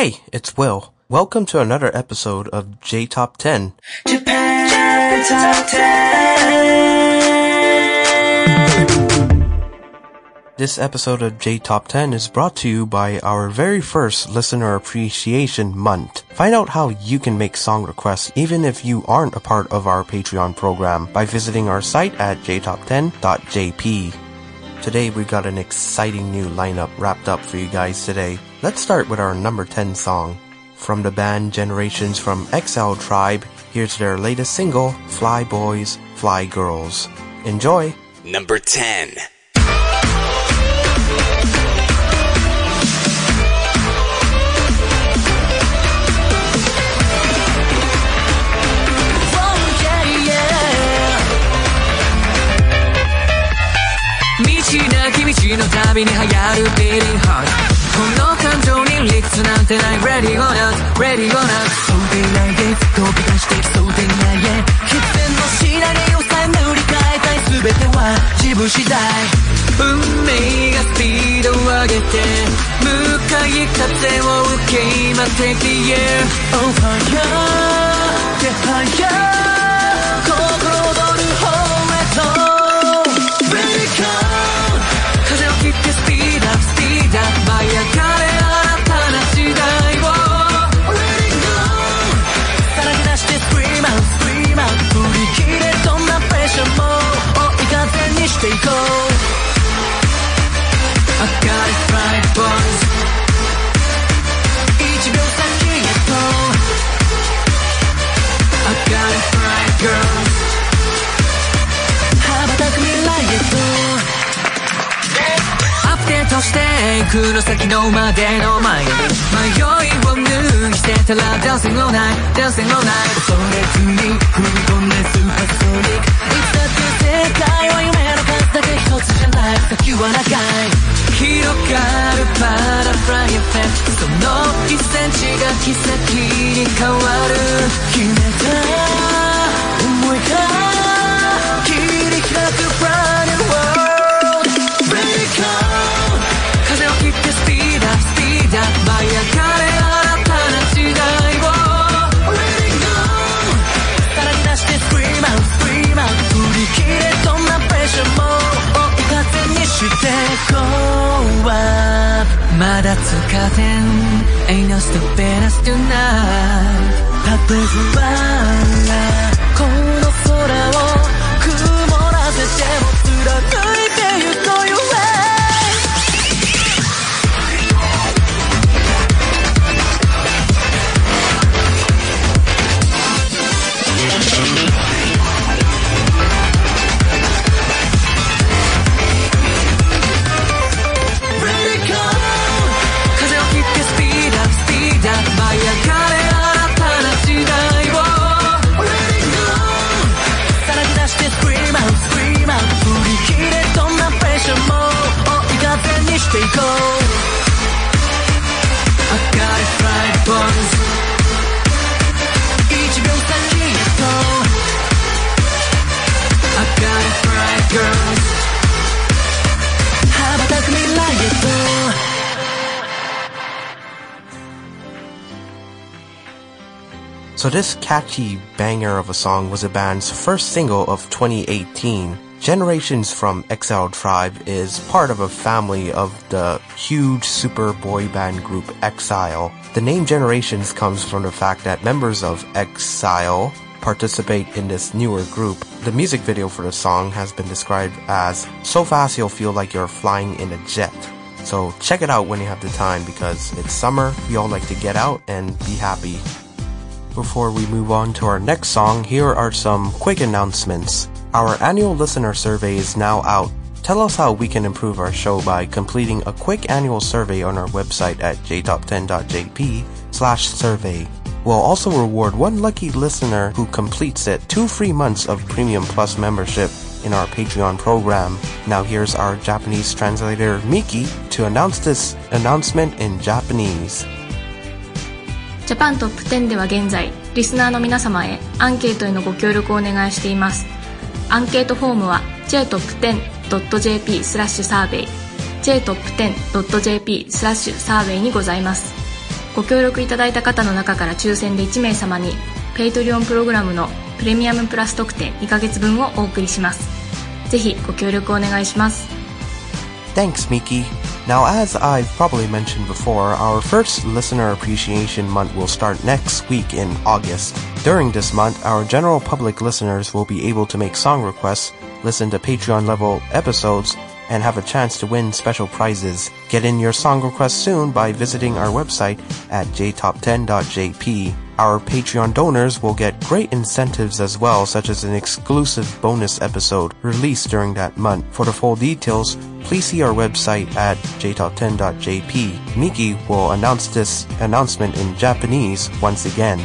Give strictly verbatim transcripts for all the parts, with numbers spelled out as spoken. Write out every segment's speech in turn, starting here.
Hey, it's Will. Welcome to another episode of J-Top ten. Japan Top ten. This episode of J-Top ten is brought to you by our very first Listener Appreciation Month. Find out how you can make song requests even if you aren't a part of our Patreon program by visiting our site at j top ten dot j p. Today we got an exciting new lineup wrapped up for you guys today. Let's start with our number ten song. From the band Generations from Exile Tribe, here's their latest single, Fly Boys, Fly Girls. Enjoy! Number ten. 道なき道の旅に流行るビーリングハート この感情に理屈なんてない Ready or not, ready or not 想定内で飛び出していきそうでない 必然のシナリオさえ塗り替えたい 全ては自分次第 運命がスピードを上げて 向かい風を受け今take the air Oh fire, get higher 心躍る方へと Ready come 風を切って speed up, speed up 追い風にしていこう I got it right boys 一秒先へと I got it right girls 羽ばたく未来へとアップデートしていくの先のまでの前に迷いを脱ぎ捨てたら Dancing all night, dancing all night 恐れずに踏み込んでスーパーソニック だけど世界は夢の数だけ一つじゃない先は広がるパラフライエフェクトその奇跡に変わる決めた想いが切り開く Brand new world Ready come 風を切って Speed up, Speed up 舞い上がれ新たな時代を Ready go さらに出して Scream out, Scream out 振り切れどんなプレッシャーも Go up まだつかてん Ain't no stopping us tonight たとえばこの空を曇らせても貫いてゆく Your way So this catchy banger of a song was the band's first single of twenty eighteen. Generations from Exile Tribe is part of a family of the huge super boy band group Exile. The name Generations comes from the fact that members of Exile participate in this newer group. The music video for the song has been described as so fast you'll feel like you're flying in a jet. So check it out when you have the time because it's summer, we all like to get out and be happy. Before we move on to our next song, here are some quick announcements. Our annual listener survey is now out. Tell us how we can improve our show by completing a quick annual survey on our website at j top ten dot j p slash survey. We'll also reward one lucky listener who completes it two free months of Premium Plus membership in our Patreon program. Now here's our Japanese translator Miki to announce this announcement in Japanese.ジャパントップじゅうでは現在リスナーの皆様へアンケートへのご協力をお願いしています。アンケートフォームは j top ten dot j p slash survey j top ten dot j p slash survey にございます。ご協力いただいた方の中から抽選でいち名様に Patreon プログラムのプレミアムプラス特典にかげつぶんをお送りします。ぜひご協力お願いします。 Thanks, Miki.Now, as I've probably mentioned before, our first Listener Appreciation Month will start next week in August. During this month, our general public listeners will be able to make song requests, listen to Patreon-level episodes, and have a chance to win special prizes. Get in your song requests soon by visiting our website at j top ten dot j p. Our Patreon donors will get great incentives as well, such as an exclusive bonus episode released during that month. For the full details, please see our website at j top ten dot j p. Miki will announce this announcement in Japanese once again.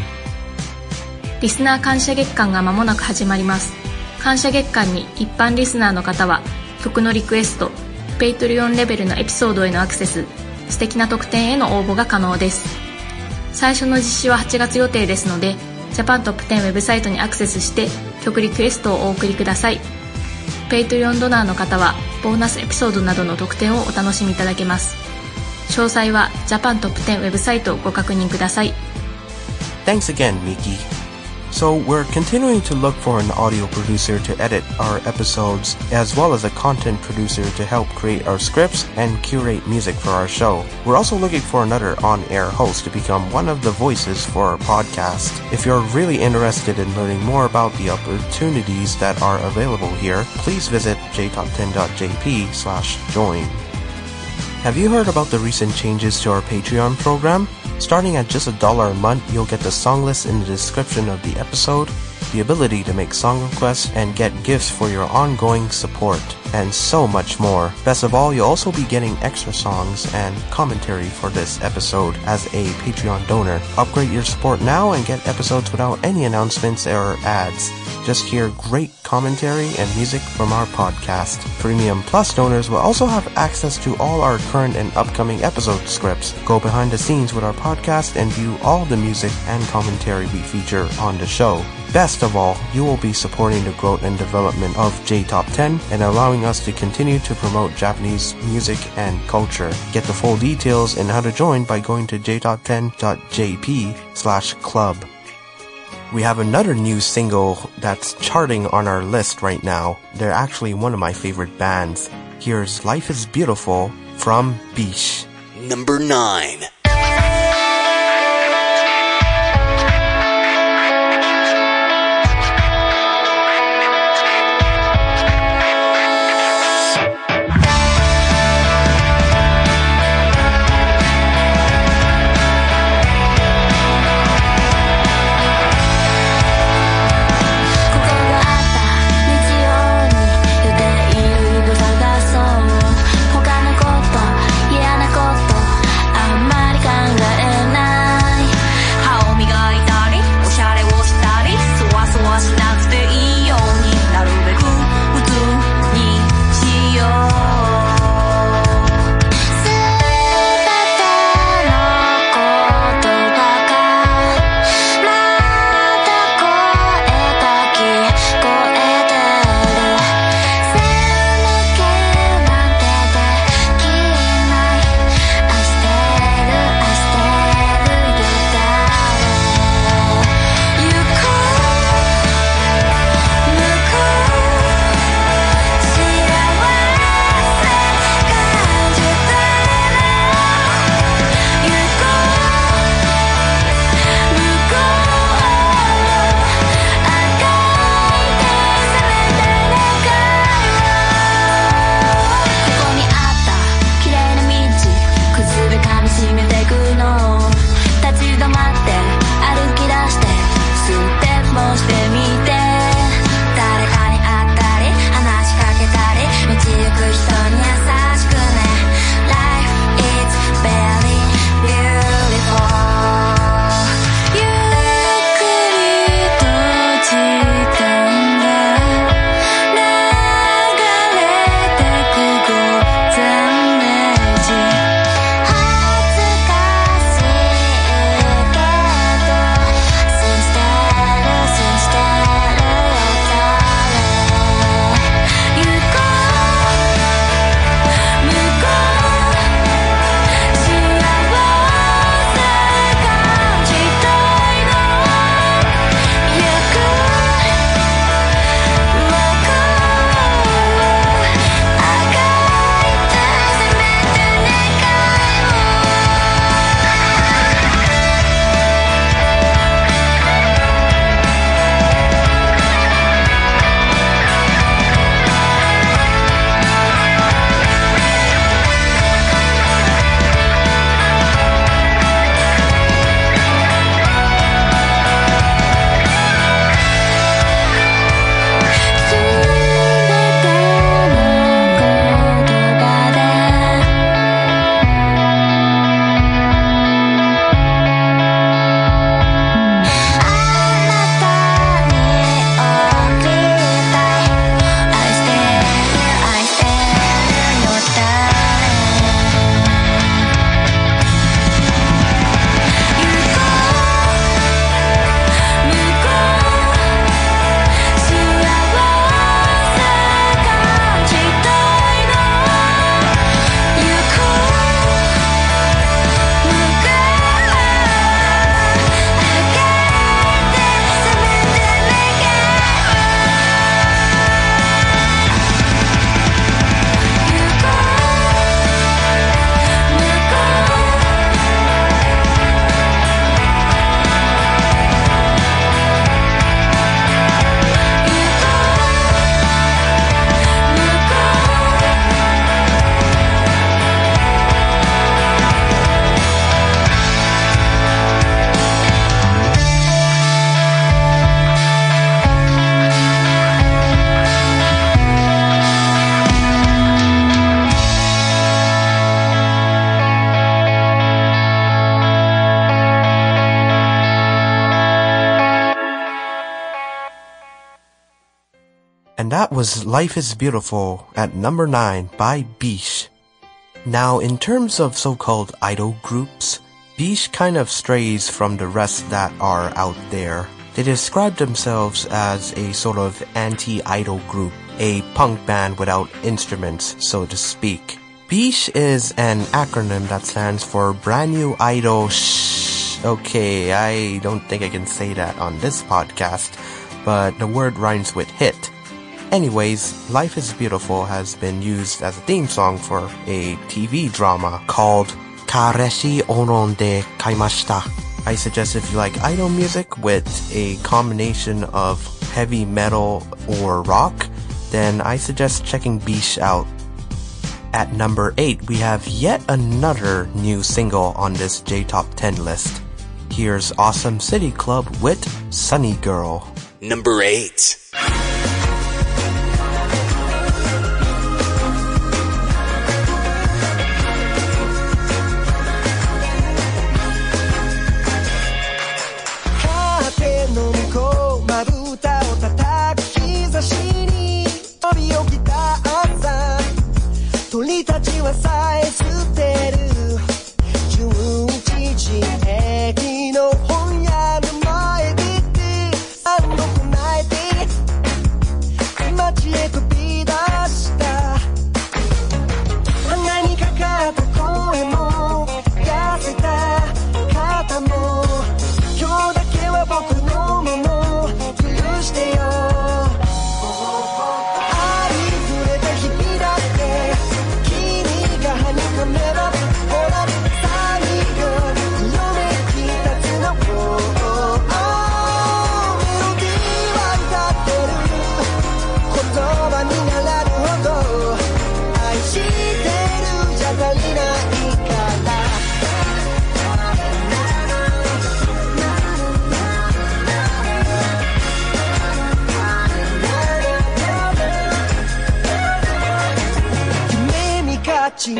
リスナー感謝月間が間もなく始まります。感謝月間に一般リスナーの方は曲のリクエスト、Patreonレベルのエピソードへのアクセス、素敵な特典への応募が可能です。最初の実施ははちがつ予定ですので、ジャパントップじゅうウェブサイトにアクセスして曲リクエストをお送りください。Patreonドナーの方はボーナスエピソードなどの特典をお楽しみいただけます。詳細はジャパントップじゅうウェブサイトをご確認ください。Thanks again, Miki.So we're continuing to look for an audio producer to edit our episodes, as well as a content producer to help create our scripts and curate music for our show. We're also looking for another on-air host to become one of the voices for our podcast. If you're really interested in learning more about the opportunities that are available here, please visit j top ten dot j p slash join. Have you heard about the recent changes to our Patreon program?Starting at just a dollar a month, you'll get the song list in the description of the episode, the ability to make song requests, and get gifts for your ongoing support, and so much more. Best of all, you'll also be getting extra songs and commentary for this episode as a Patreon donor. Upgrade your support now and get episodes without any announcements or ads. Just hear great commentary and music from our podcast. Premium Plus donors will also have access to all our current and upcoming episode scripts. Go behind the scenes with our podcast and view all the music and commentary we feature on the show. Best of all, you will be supporting the growth and development of J Top ten and allowing us to continue to promote Japanese music and culture. Get the full details and how to join by going to j top ten dot j p slash club.We have another new single that's charting on our list right now. They're actually one of my favorite bands. Here's Life is Beautiful from BiSH. Number nine. And that was Life is Beautiful at number nine by BiSH. Now, in terms of so-called idol groups, BiSH kind of strays from the rest that are out there. They describe themselves as a sort of anti-idol group, a punk band without instruments, so to speak. BiSH is an acronym that stands for Brand New Idol Shh. Okay, I don't think I can say that on this podcast, but the word rhymes with hit. Anyways, Life is Beautiful has been used as a theme song for a T V drama called Kareshi Oron de Kaimashita. I suggest if you like idol music with a combination of heavy metal or rock, then I suggest checking BiSH out. At number eight, we have yet another new single on this J-Top ten list. Here's Awesome City Club with Sunny Girl. Number eight.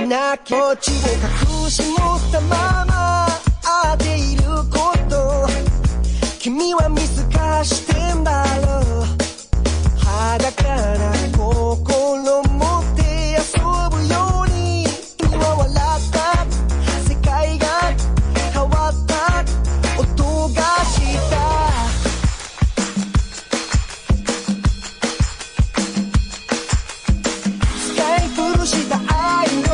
な気持ちを隠し持ったままあっていること君は見透かしてんだろう裸な心持って遊ぶように今笑った世界が変わった音がした使い古した愛の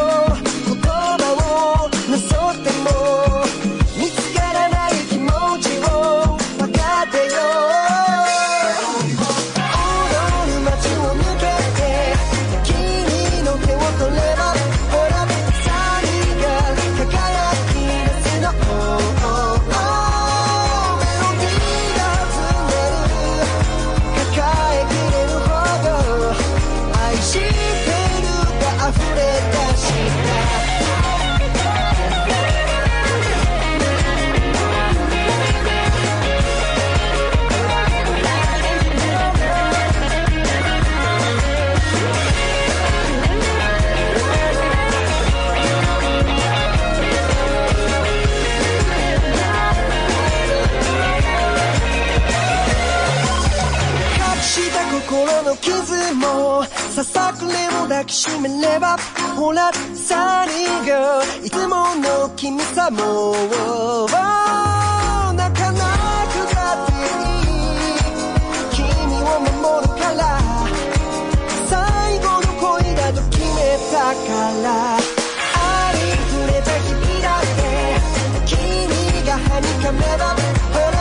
ささくれを抱きしめればほら Sunny Girl いつもの君さもう泣かなくなっていい君を守るから最後の恋だと決めたからありふれた日々だって君がはにかめばほら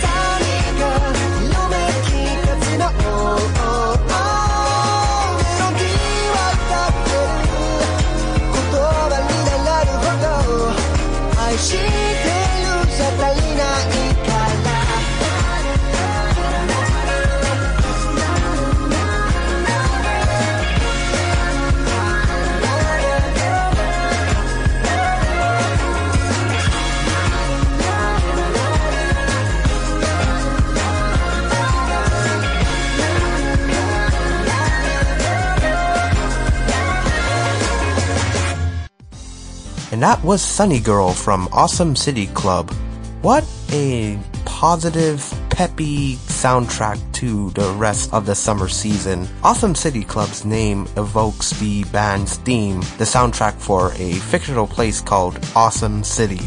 Sunny Girl 色めきたちの知ってるじゃ足りないからAnd that was Sunny Girl from Awesome City Club. What a positive, peppy soundtrack to the rest of the summer season. Awesome City Club's name evokes the band's theme, the soundtrack for a fictional place called Awesome City.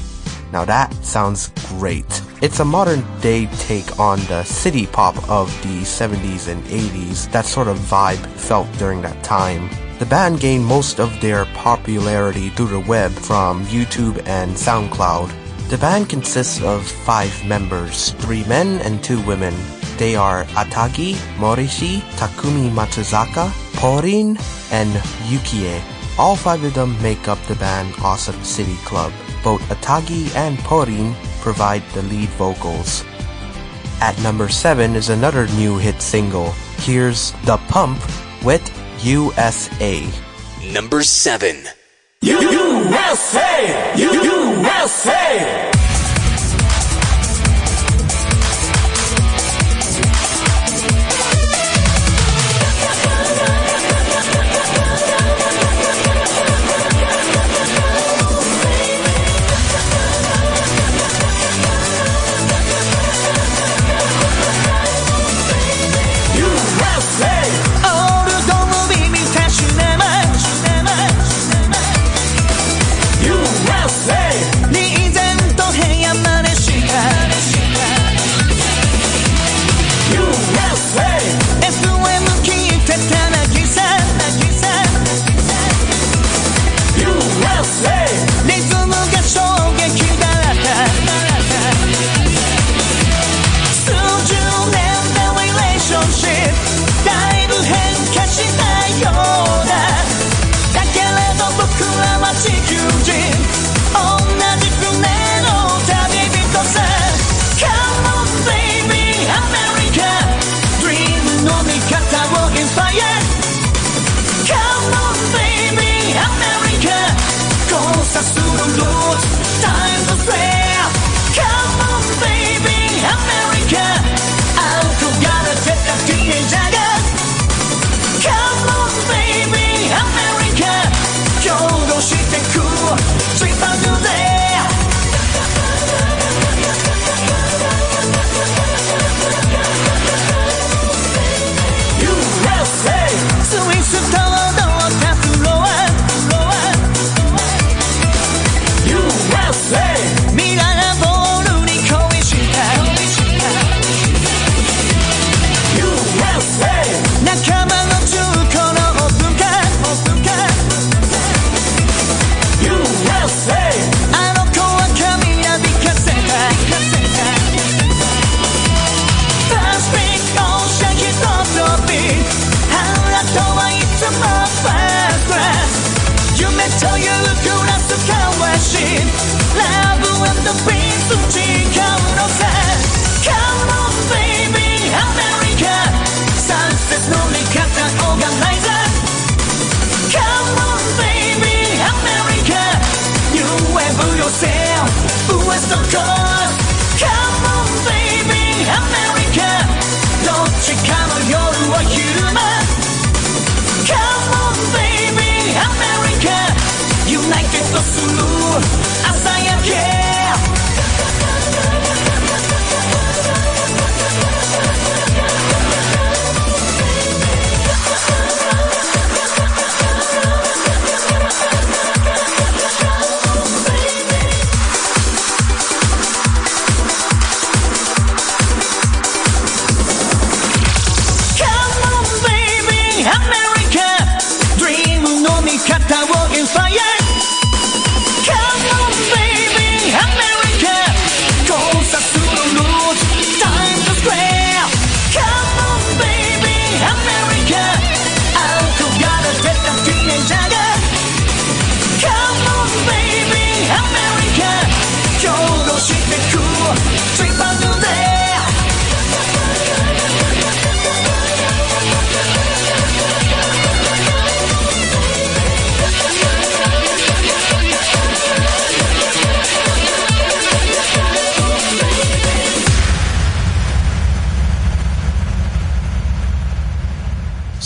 Now that sounds great. It's a modern-day take on the city pop of the seventies and eighties. That sort of vibe felt during that time. The band gained most of their popularity through the web from YouTube and SoundCloud. The band consists of five members, three men and two women. They are Atagi, Morishi, Takumi Matsuzaka, Porin, and Yukie. All five of them make up the band Awesome City Club. Both Atagi and Porin provide the lead vocals. At number seven is another new hit single. Here's Da Pump with U S A. Number seven. U S A! U S A!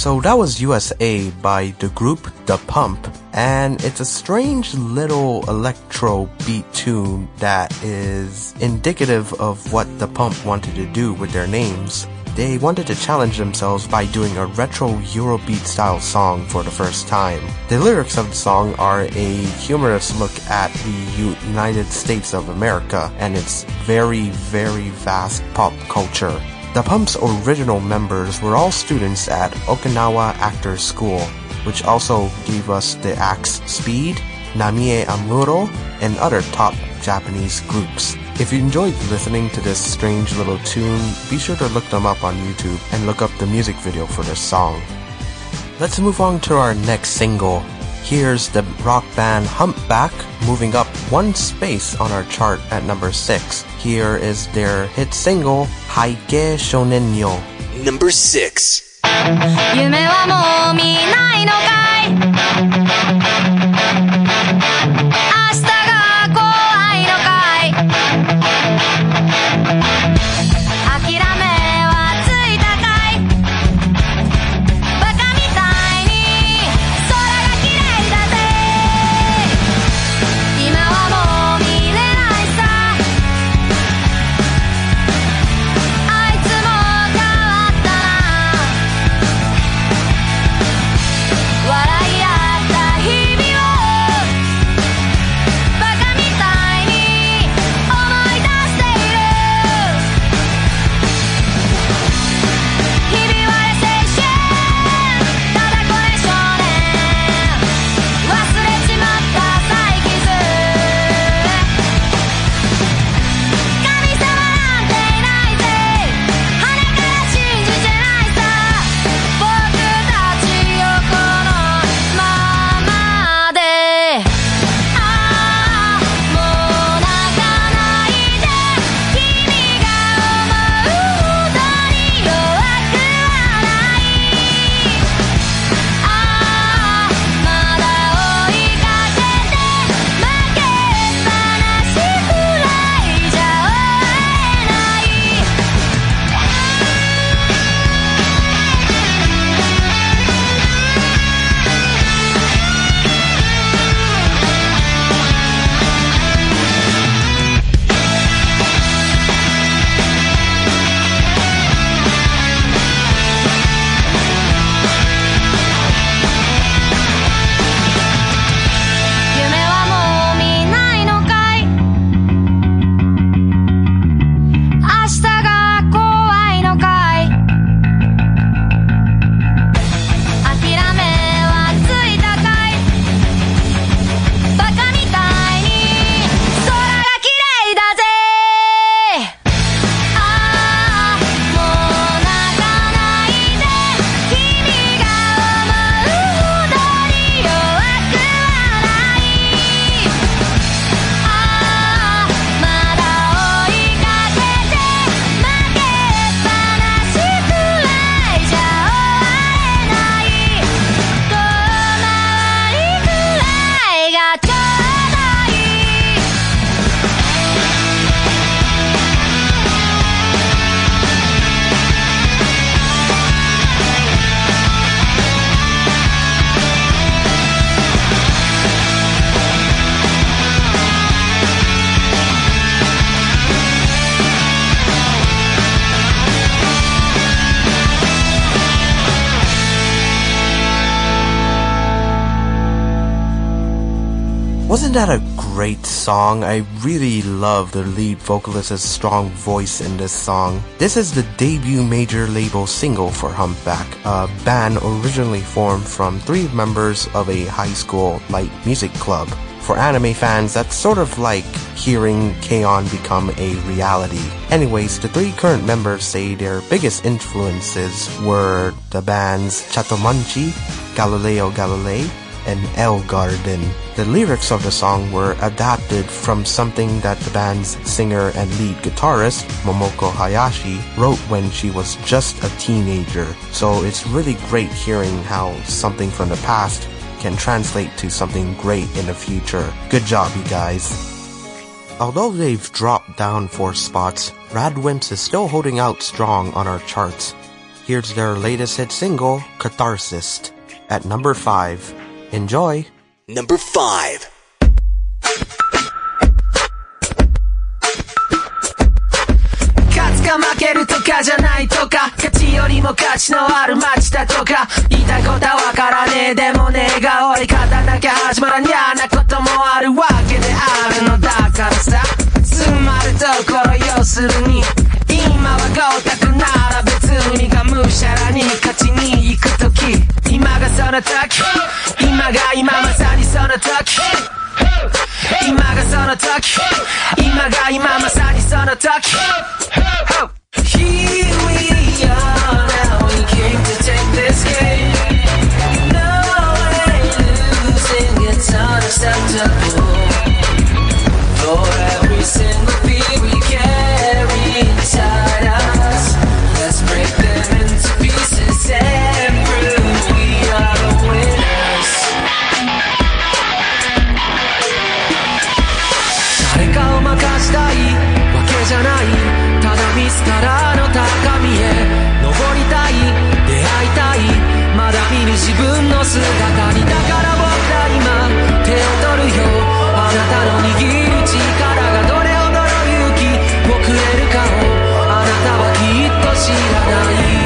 So that was U S A by the group Da Pump, and it's a strange little electro beat tune that is indicative of what Da Pump wanted to do with their names. they wanted to challenge themselves by doing a retro Eurobeat-style song for the first time. The lyrics of the song are a humorous look at the United States of America and its very, very vast pop culture. Da Pump's original members were all students at Okinawa Actors School, which also gave us the acts Speed, Namie Amuro, and other top Japanese groups. If you enjoyed listening to this strange little tune, be sure to look them up on YouTube and look up the music video for this song. Let's move on to our next single. Here's the rock band Humpback moving up one space on our chart at number six. Here is their hit single, Haike Shonen Yo. Number six. 夢はもう見ないのかいWasn't that a great song? I really love the lead vocalist's strong voice in this song. This is the debut major label single for Humpback, a band originally formed from three members of a high school light music club. For anime fans, that's sort of like hearing K-On! Become a reality. Anyways, the three current members say their biggest influences were the bands Chatmonchi, Galileo Galilei, An Elgarden. The lyrics of the song were adapted from something that the band's singer and lead guitarist, Momoko Hayashi, wrote when she was just a teenager. So it's really great hearing how something from the past can translate to something great in the future. Good job, you guys. Although they've dropped down four spots, Radwimps is still holding out strong on our charts. Here's their latest hit single, Catharsis, at number five.Enjoy. Number five. けるとかじゃないとか、価値よりも価値のある街だとか、言いたいことわからねえ、でもねえが俺勝たなきゃ始まらんやなこともあるわけであるのだからさ、詰まるところ要するに今はゴタクなら別にがむしゃらに勝ちに行くとき、今がその時、今が今まさにその時、今がその時、今が今まさにその時。 Here we are now, we came to take this game. No way losing, it's unacceptable. For every single beat we carry inside us, let's break them into pieces and prove we are the winners. 誰かを負かしたいわけじゃない、ただ自らの高みへ登りたい、出会いたい、まだ見ぬ自分の姿に、だから僕ら今手を取るよ、あなたの握り力がどれほどの勇気をくれるかを、あなたはきっと知らない。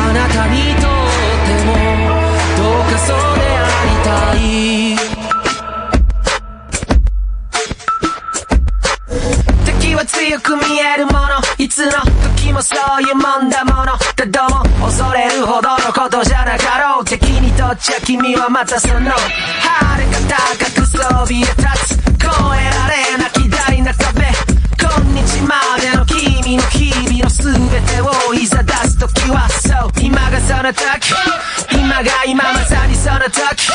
あなたにとってもどうかそうでありたい。敵は強く見えるもの、いつの時もそういうもんだものだ、どうも恐れるほどのことじゃなかろう。敵にとっちゃ君はまたそのはるか高くそびえ立つ、越えられなき大な壁、今日までの君の日々の全てをいざ出すときは、そう今がその時、今が今まさにその時、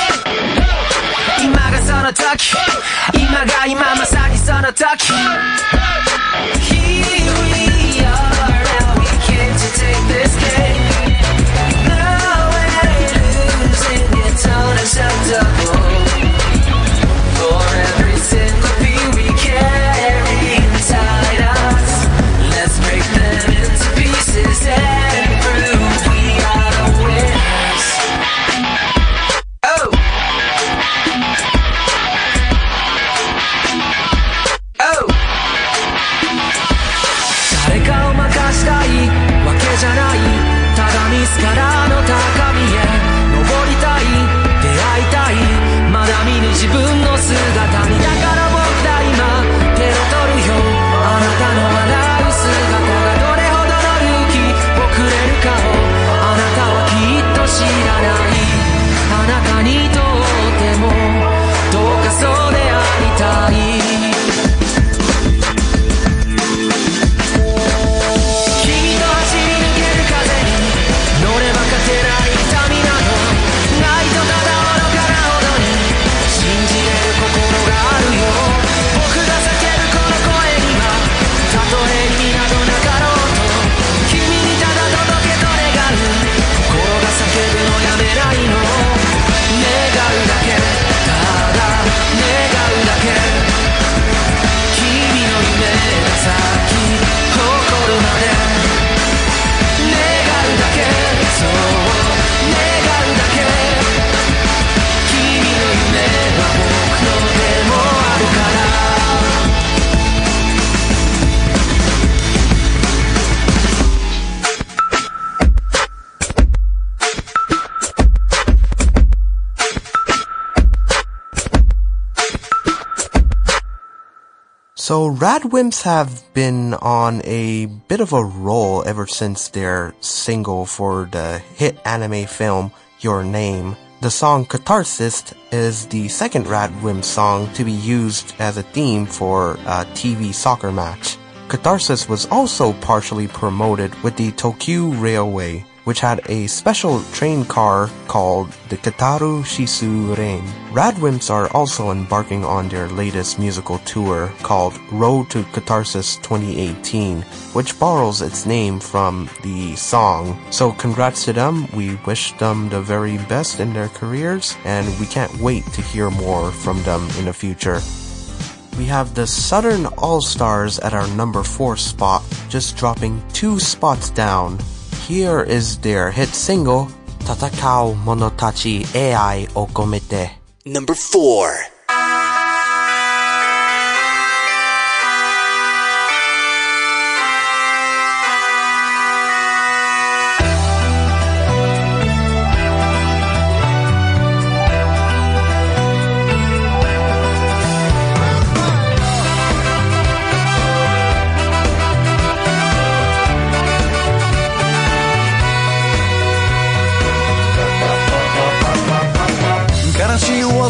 今がその時、今が今まさにその時。 Here we are now, we came to take this game. Now we're losing, it's unacceptable. So Radwimps have been on a bit of a roll ever since their single for the hit anime film Your Name. The song Catharsis is the second Radwimps song to be used as a theme for a T V soccer match. Catharsis was also partially promoted with the Tokyu Railway, which had a special train car called the Kataru Shisu Ren. Radwimps are also embarking on their latest musical tour called Road to Catharsis twenty eighteen, which borrows its name from the song. So congrats to them, we wish them the very best in their careers, and we can't wait to hear more from them in the future. We have the Southern All-Stars at our number four spot, just dropping two spots down. Here is their hit single, Tatakao Monotachi Ai o Komete. Number four.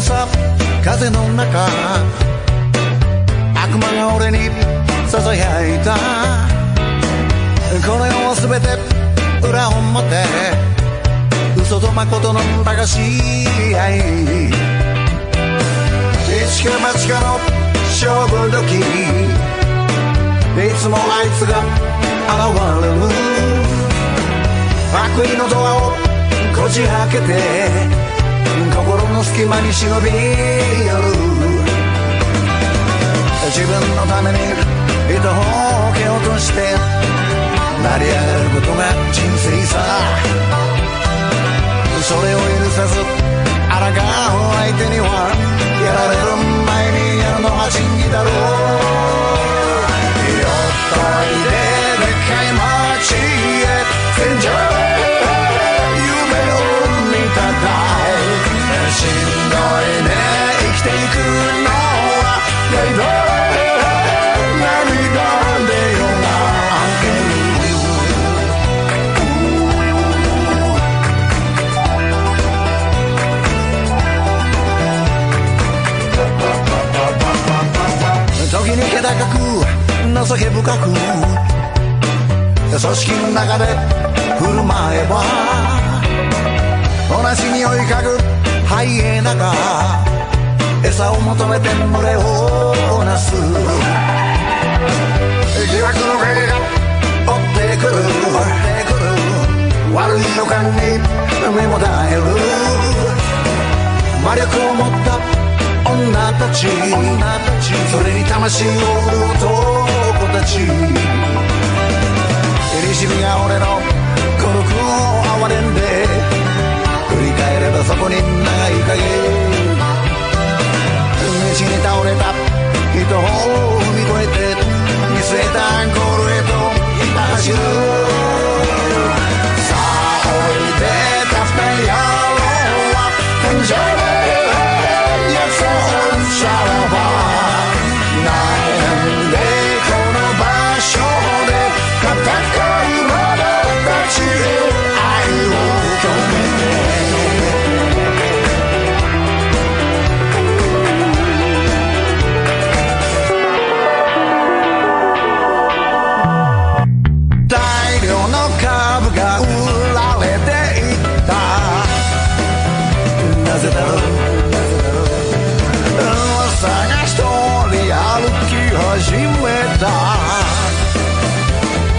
のさ風の中悪魔が俺に囁いたこの世を全て裏表嘘と誠の流し合い一か八かの勝負時いつもあいつが現れる悪意のドアをこじ開けて心の隙間に忍び寄る自分のために糸を蹴落として成り上がることが人生さそれを許さず抗う相手にはやられる前にやるのは仁義だろう酔ったいででっかい街へ天井しんどいね生きていくのはレイド涙で夜が明ける時に気高く情け深く組織の中で振る舞えば同じに追いかぐハイエナが餌を求めて群れをなす疑惑の影が追ってくる悪い予感に目もだえる魔力を持った女たちそれに魂を売る男たち西日が俺の孤独を憐れんで振り返ればそこに長い影道に倒れた人を踏み越えて見据えたゴールへと今走るさあおいでたふた野郎は天井で約束したらば悩んでこの場所で戦う者たちへ愛を始めた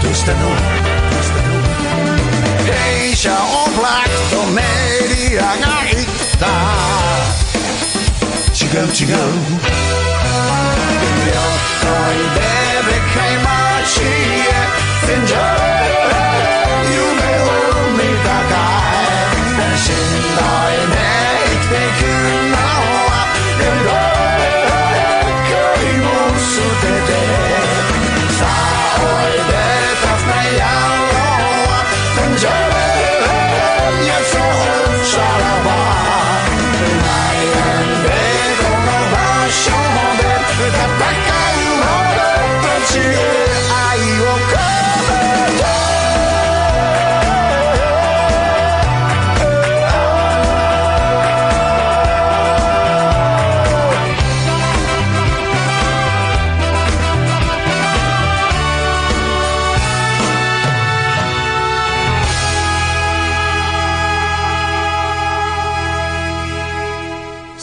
どうしたの弊社をブラックとメディアが言った違う違うよっといででっかい街へ天井夢を見たかいしんどいね生きていくのは遠慮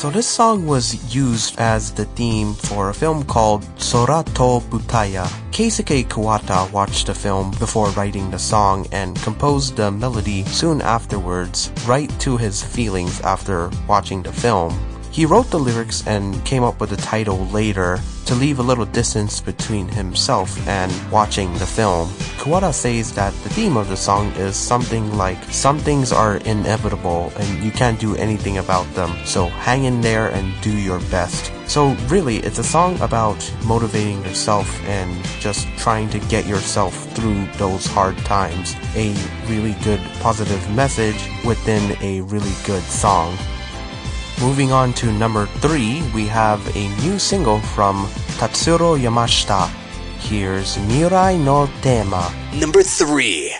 So this song was used as the theme for a film called Sora to Butaya. Keisuke Kawata watched the film before writing the song and composed the melody soon afterwards, right to his feelings after watching the film. He wrote the lyrics and came up with the title later to leave a little distance between himself and watching the film. Kawata says that the theme of the song is something like, some things are inevitable and you can't do anything about them, so hang in there and do your best. So really, it's a song about motivating yourself and just trying to get yourself through those hard times. A really good positive message within a really good song.Moving on to number three, we have a new single from Tatsuro Yamashita. Here's Mirai no Tema. Number three.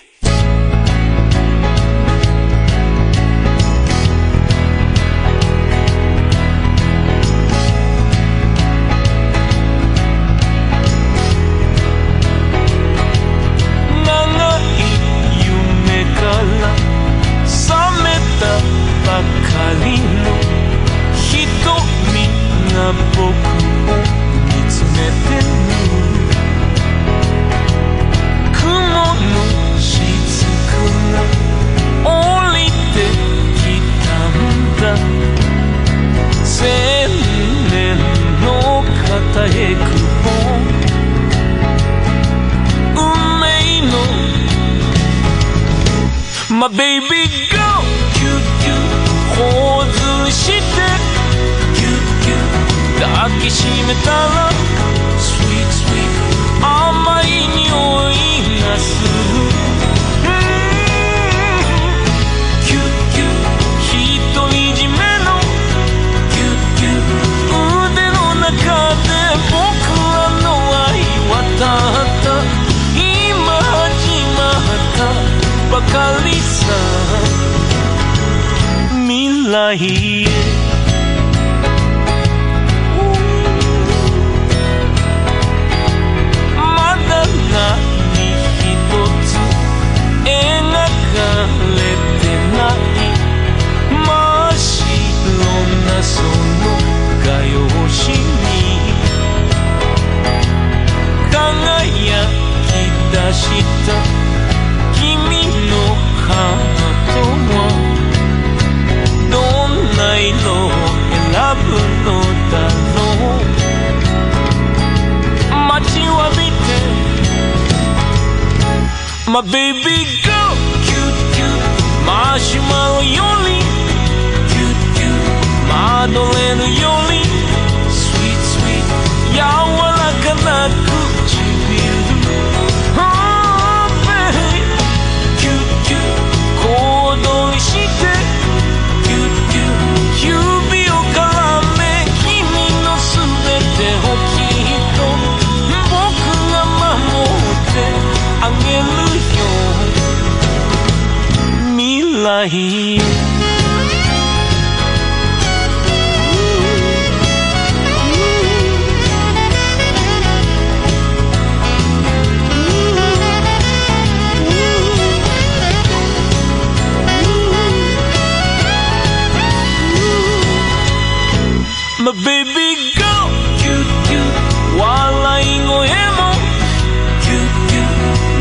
あベイビーゴーキュッキュポーズしてキュッキュ抱きしめたらスイートスイート甘い匂いがする、うん、キュッキュ独り占めのキュッキュ腕の中で僕らの愛渡ったばかりさ未来へまだ何一つ描かれてない真っ白なその画用紙に輝き出したどんな色を選ぶのだろう待ちわびて My baby go キュッキュッマシュマロよりキュッキュッマドレーヌより Sweet sweet 柔らかな唇未来へ My baby go 笑い声も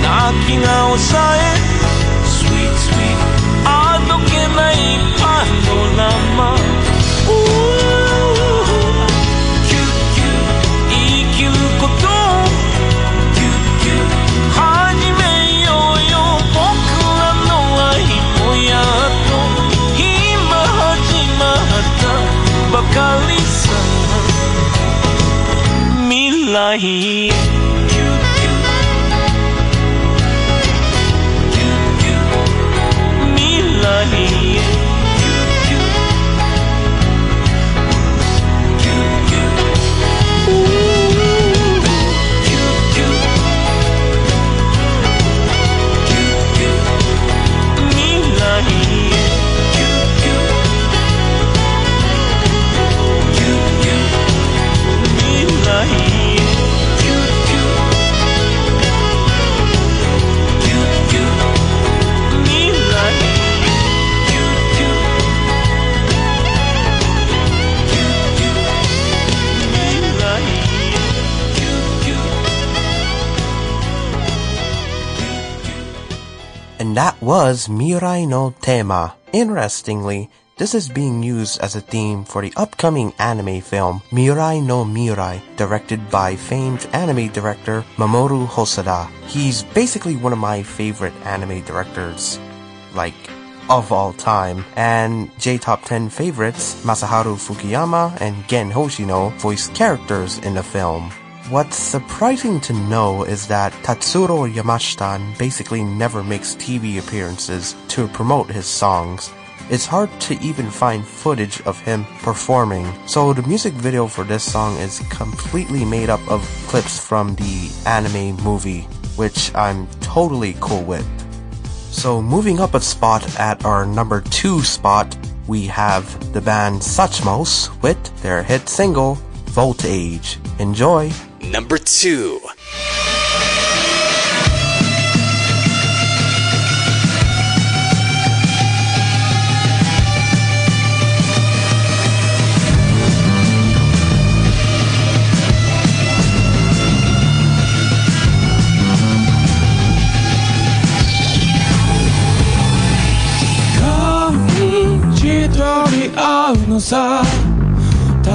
泣き顔さえ未来へ未来へThat was Mirai no Tema. Interestingly, this is being used as a theme for the upcoming anime film Mirai no Mirai, directed by famed anime director Mamoru Hosoda. He's basically one of my favorite anime directors, like, of all time. And J-Top ten favorites Masaharu Fukuyama and Gen Hoshino voiced characters in the film.What's surprising to know is that Tatsuro Yamashita basically never makes T V appearances to promote his songs. It's hard to even find footage of him performing, so the music video for this song is completely made up of clips from the anime movie, which I'm totally cool with. So moving up a spot at our number two spot, we have the band Suchmos with their hit single, Voltage. Enjoy!Number two.「髪一人合うのさ」「漂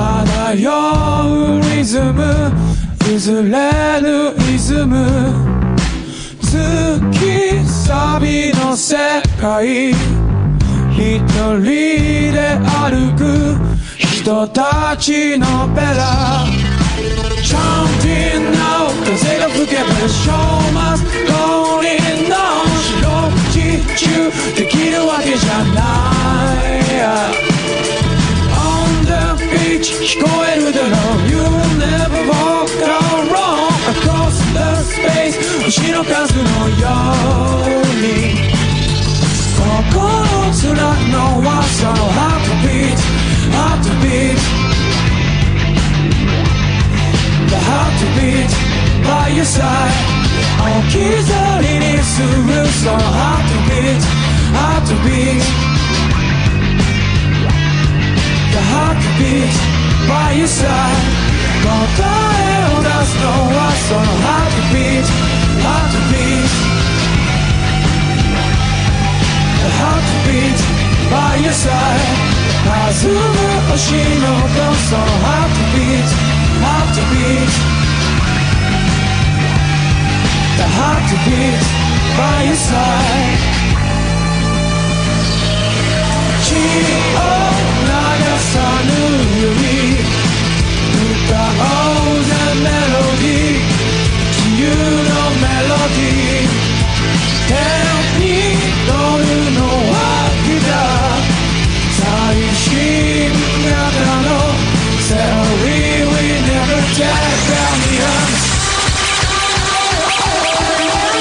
うリズム」譲れるイズム突き刺旅の世界一人で歩く人たちのベラチャンピンの風が吹けばショーマス降臨の白地中できるわけじゃない On the beach 聞こえるだろう You'll never walk alone Across the space 星の数のように心連の噂のハートビーツハートビーツThe heartbeat by your side 置き去りにするその heartbeat heartbeat The heartbeat by your side 答えを出すのはその heartbeat heartbeat The heartbeat by your side 弾む星の音その heartbeat Have to beat The heart to beat by your side 血を流さぬように歌おうぜメロディ自由のメロディ天に乗るのはギター最新型のTheory we never died from the arms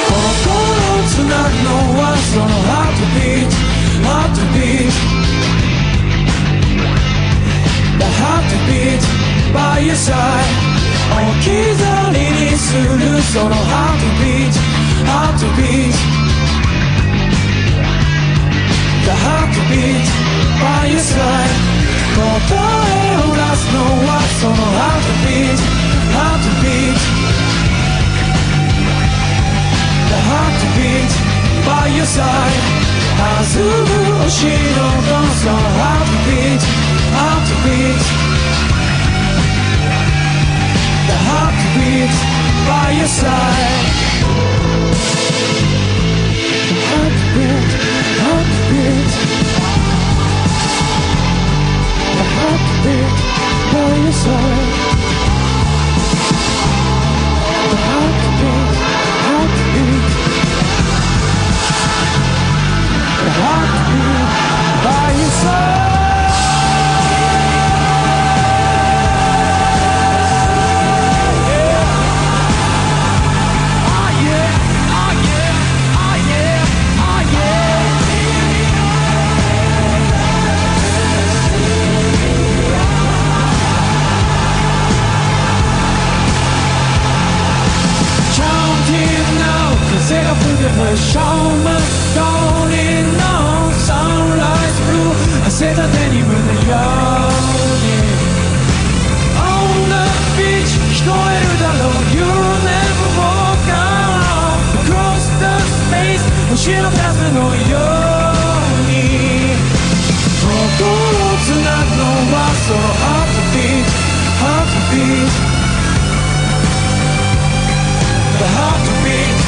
心つなぐのはその heartbeat heartbeat The heartbeat by your side 置き去りにするその heartbeat heartbeat The heartbeat by your side答えを出すのはその Heartbeat Heartbeat Heartbeat The heartbeat by your side 弾む星の音その Heartbeat Heartbeat The heartbeat by your side The heartbeat Heartbeat Heartbeat by your side. The heartbeat, heartbeat. The heartbeat by your side. ショーマス降臨のサンライズブルー汗だてに胸ように On the beach 聞こえるだろう You'll never walk alone Across the space 星の数のように心つなぐのはその Heartbeat Heartbeat The heartbeat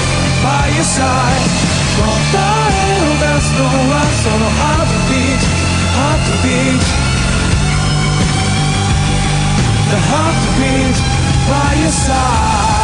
by your side 答えを出すのはその heartbeat heartbeat The heartbeat by your side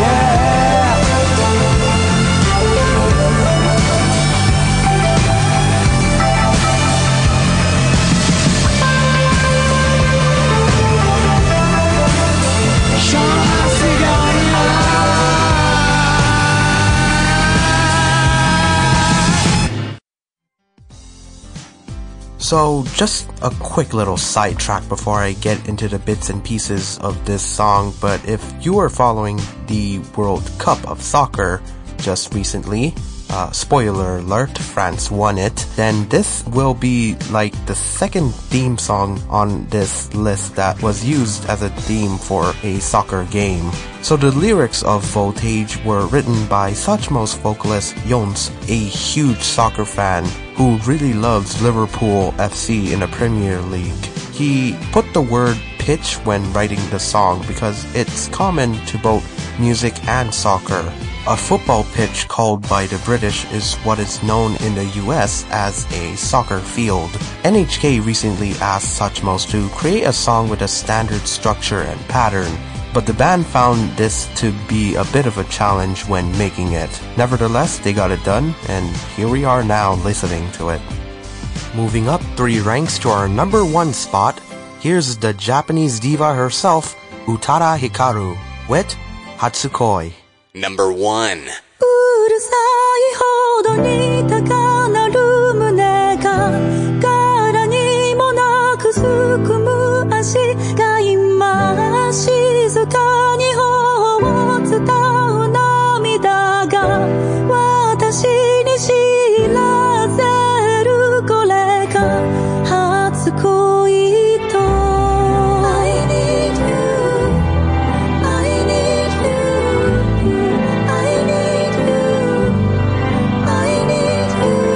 yeah.So, just a quick little sidetrack before I get into the bits and pieces of this song, but if you were following the World Cup of Soccer just recently, uh, spoiler alert, France won it, then this will be like the second theme song on this list that was used as a theme for a soccer game. So the lyrics of Voltage were written by Suchmos vocalist Jones, a huge soccer fan who really loves Liverpool F C in the Premier League. He put the word pitch when writing the song because it's common to both music and soccer. A football pitch called by the British is what is known in the U S as a soccer field. N H K recently asked Suchmos to create a song with a standard structure and pattern, but the band found this to be a bit of a challenge when making it. Nevertheless, they got it done, and here we are now listening to it. Moving up three ranks to our number one spot, here's the Japanese diva herself, Utada Hikaru, with Hatsukoi.Number one. うるさいほどに高鳴る胸が柄にもなくすくむ足が今静かに頬を伝う涙が私に知らせるこれが初恋と I need you I need youI need you, I need you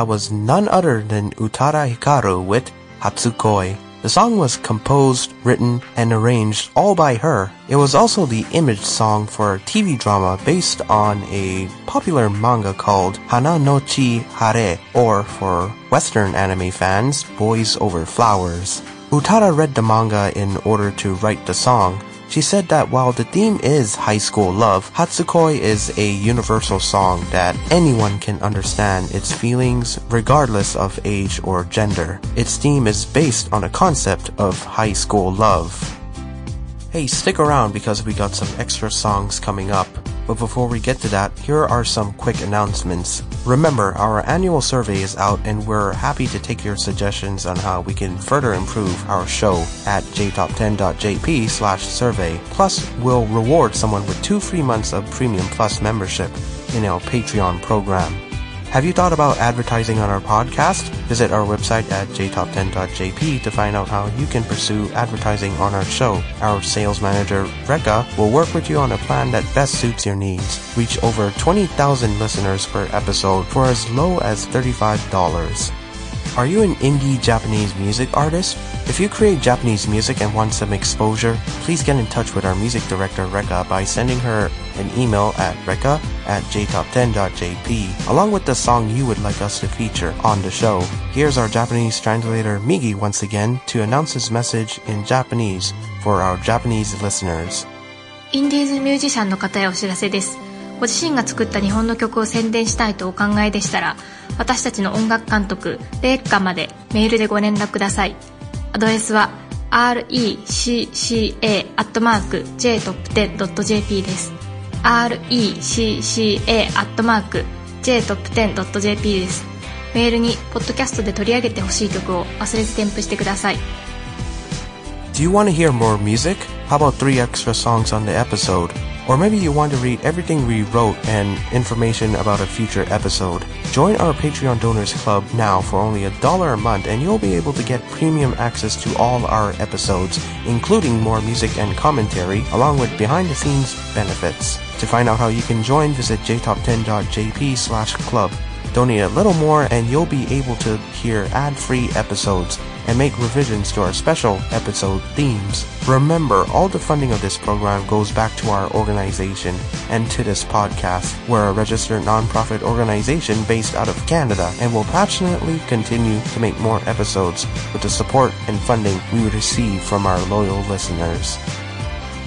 that was none other than Utada Hikaru with Hatsukoi. The song was composed, written, and arranged all by her. It was also the image song for a T V drama based on a popular manga called Hana nochi Hare, or for Western anime fans, Boys Over Flowers. Utada read the manga in order to write the song. She said that while the theme is high school love, Hatsukoi is a universal song that anyone can understand its feelings regardless of age or gender. Its theme is based on a concept of high school love. Hey, stick around because we got some extra songs coming up. But before we get to that, here are some quick announcements. Remember, our annual survey is out and we're happy to take your suggestions on how we can further improve our show at j top ten dot j p slash survey. Plus, we'll reward someone with two free months of Premium Plus membership in our Patreon program. Have you thought about advertising on our podcast? Visit our website at j top ten dot j p to find out how you can pursue advertising on our show. Our sales manager, Reka, will work with you on a plan that best suits your needs. Reach over twenty thousand listeners per episode for as low as thirty-five dollars. Are you an indie Japanese music artist? If you create Japanese music and want some exposure, please get in touch with our music director, Reka, by sending her an email at reka at j top ten dot j p along with the song you would like us to feature on the show. Here's our Japanese translator Migi once again to announce his message in Japanese for our Japanese listeners. インディーズミュージシャンの方へお知らせです。ご自身が作った日本の曲を宣伝したいとお考えでしたら、私たちの音楽監督Rekaまでメールでご連絡ください。アドレスは レッカ アットマーク ジェイトップテン ドット ジェイピー です。レッカ アットマーク ジェイトップテン ドット ジェイピー です。メールにポッドキャストで取り上げてほしい曲を忘れず添付してください。 Do you want to hear more music? How about three extra songs on the episode? Or maybe you want to read everything we wrote and information about a future episode. Join our Patreon Donors Club now for only a dollar a month and you'll be able to get premium access to all our episodes, including more music and commentary, along with behind-the-scenes benefits. To find out how you can join, visit j top ten dot j p slash club. Donate a little more and you'll be able to hear ad-free episodes and make revisions to our special episode themes. Remember, all the funding of this program goes back to our organization and to this podcast. We're a registered nonprofit organization based out of Canada and will passionately continue to make more episodes with the support and funding we receive from our loyal listeners.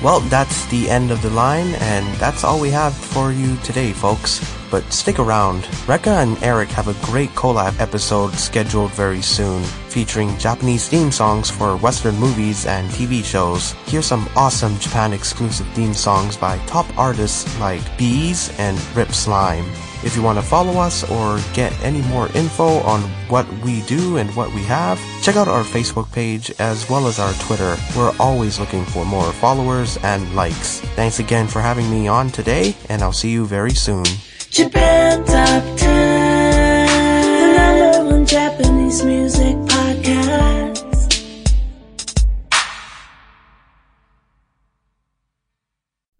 Well, that's the end of the line, and that's all we have for you today, folks. But stick around. Reka and Eric have a great collab episode scheduled very soon, featuring Japanese theme songs for Western movies and T V shows. Here's some awesome Japan-exclusive theme songs by top artists like BiSH and Rip Slime. If you want to follow us or get any more info on what we do and what we have, check out our Facebook page as well as our Twitter. We're always looking for more followers and likes. Thanks again for having me on today, and I'll see you very soon. Japan Top ten, the number one Japanese music podcast.